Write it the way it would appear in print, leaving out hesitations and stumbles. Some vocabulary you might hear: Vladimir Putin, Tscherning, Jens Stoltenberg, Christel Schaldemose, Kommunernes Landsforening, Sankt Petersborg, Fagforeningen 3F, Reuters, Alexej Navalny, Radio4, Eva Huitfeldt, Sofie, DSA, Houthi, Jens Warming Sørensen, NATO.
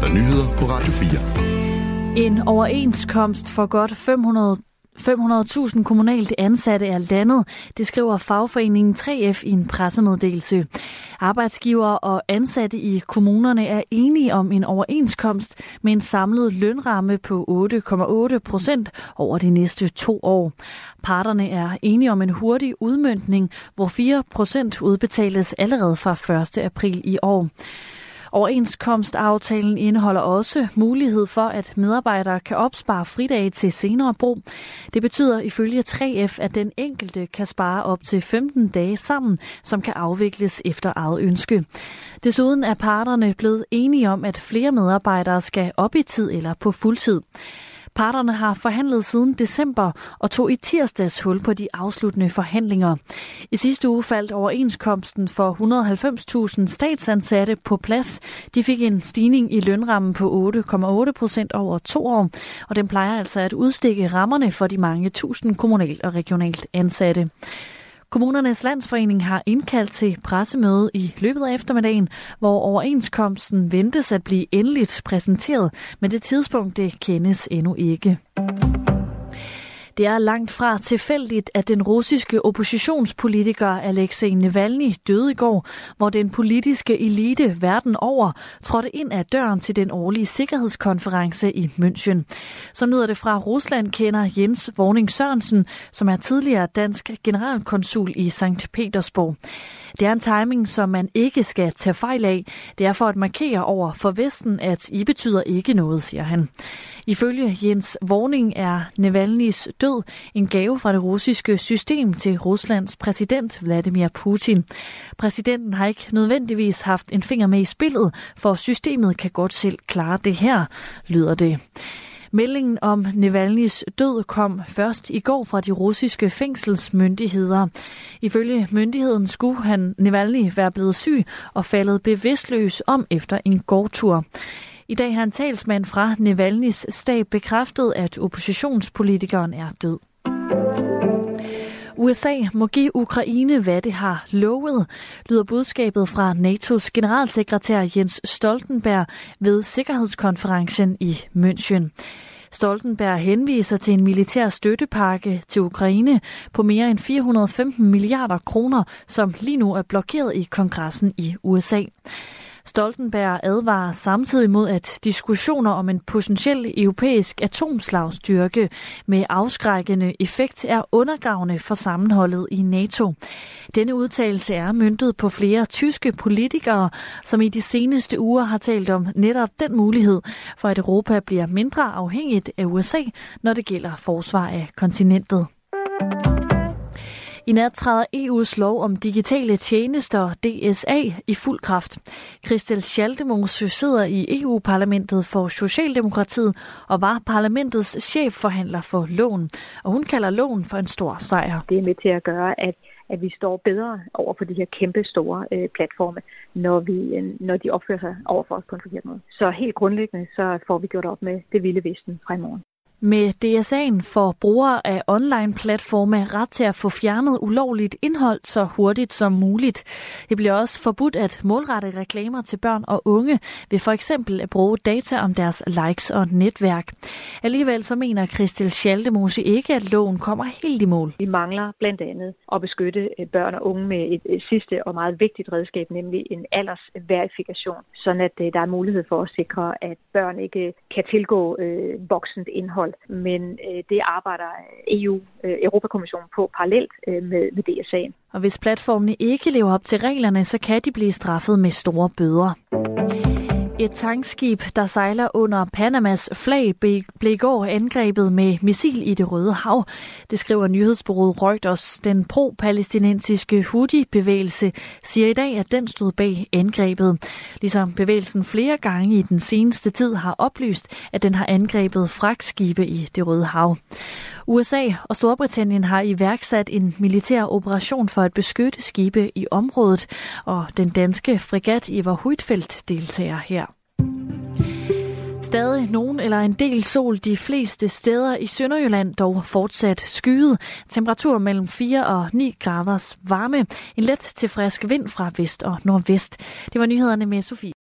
er der nyheder på Radio 4. En overenskomst for godt 500.000 kommunalt ansatte er landet, det skriver Fagforeningen 3F i en pressemeddelelse. Arbejdsgivere og ansatte i kommunerne er enige om en overenskomst med en samlet lønramme på 8,8% over de næste 2 år. Parterne er enige om en hurtig udmøntning, hvor 4% udbetales allerede fra 1. april i år. Overenskomstaftalen indeholder også mulighed for, at medarbejdere kan opspare fridage til senere brug. Det betyder ifølge 3F, at den enkelte kan spare op til 15 dage sammen, som kan afvikles efter eget ønske. Desuden er parterne blevet enige om, at flere medarbejdere skal op i tid eller på fuldtid. Parterne har forhandlet siden december og tog i tirsdags hul på de afsluttende forhandlinger. I sidste uge faldt overenskomsten for 190.000 statsansatte på plads. De fik en stigning i lønrammen på 8,8% over 2 år, og den plejer altså at udstikke rammerne for de mange tusind kommunalt og regionalt ansatte. Kommunernes Landsforening har indkaldt til pressemøde i løbet af eftermiddagen, hvor overenskomsten ventes at blive endeligt præsenteret, men det tidspunkt det kendes endnu ikke. Det er langt fra tilfældigt, at den russiske oppositionspolitiker Alexej Navalny døde i går, hvor den politiske elite verden over trådte ind ad døren til den årlige sikkerhedskonference i München. Så lyder det fra Rusland, kender Jens Warming Sørensen, som er tidligere dansk generalkonsul i Sankt Petersborg. Det er en timing, som man ikke skal tage fejl af. Det er for at markere over for Vesten, at I betyder ikke noget, siger han. Ifølge Jens Warming er Navalnys død en gave fra det russiske system til Ruslands præsident Vladimir Putin. Præsidenten har ikke nødvendigvis haft en finger med i spillet, for systemet kan godt selv klare det her, lyder det. Meldingen om Navalnys død kom først i går fra de russiske fængselsmyndigheder. Ifølge myndigheden skulle Navalny være blevet syg og faldet bevidstløs om efter en gårdtur. I dag har en talsmand fra Navalnys stab bekræftet, at oppositionspolitikeren er død. USA må give Ukraine, hvad det har lovet, lyder budskabet fra NATO's generalsekretær Jens Stoltenberg ved sikkerhedskonferencen i München. Stoltenberg henviser til en militær støttepakke til Ukraine på mere end 415 milliarder kroner, som lige nu er blokeret i kongressen i USA. Stoltenberg advarer samtidig mod, at diskussioner om en potentiel europæisk atomslagstyrke med afskrækkende effekt er undergravende for sammenholdet i NATO. Denne udtalelse er møntet på flere tyske politikere, som i de seneste uger har talt om netop den mulighed for, at Europa bliver mindre afhængigt af USA, når det gælder forsvar af kontinentet. I nat træder EU's lov om digitale tjenester, DSA, i fuld kraft. Christel Schaldemose sidder i EU-parlamentet for Socialdemokratiet og var parlamentets chefforhandler for loven. Og hun kalder loven for en stor sejr. Det er med til at gøre, at vi står bedre over for de her kæmpe store platforme, når de opfører sig over for os på en forkert måde. Så helt grundlæggende så får vi gjort op med det vilde vesten fra i morgen. Med DSA'en får brugere af online-platforme ret til at få fjernet ulovligt indhold så hurtigt som muligt. Det bliver også forbudt at målrette reklamer til børn og unge ved for eksempel at bruge data om deres likes og netværk. Alligevel så mener Christel Schaldemose ikke, at loven kommer helt i mål. Vi mangler blandt andet at beskytte børn og unge med et sidste og meget vigtigt redskab, nemlig en aldersverifikation, sådan at der er mulighed for at sikre, at børn ikke kan tilgå voksent indhold. Men det arbejder Europakommissionen på parallelt med DSA'en. Og hvis platformene ikke lever op til reglerne, så kan de blive straffet med store bøder. Et tankskib, der sejler under Panamas flag, blev i går angrebet med missil i Det Røde Hav. Det skriver nyhedsbureauet Reuters. Den pro-palæstinensiske Houthi-bevægelse siger i dag, at den stod bag angrebet. Ligesom bevægelsen flere gange i den seneste tid har oplyst, at den har angrebet fragtskibe i Det Røde Hav. USA og Storbritannien har iværksat en militær operation for at beskytte skibe i området, og den danske fregat Eva Huitfeldt deltager her. Stadig nogen eller en del sol de fleste steder i Sønderjylland, dog fortsat skyet. Temperaturer mellem 4 og 9 graders varme. En let til frisk vind fra vest og nordvest. Det var nyhederne med Sofie.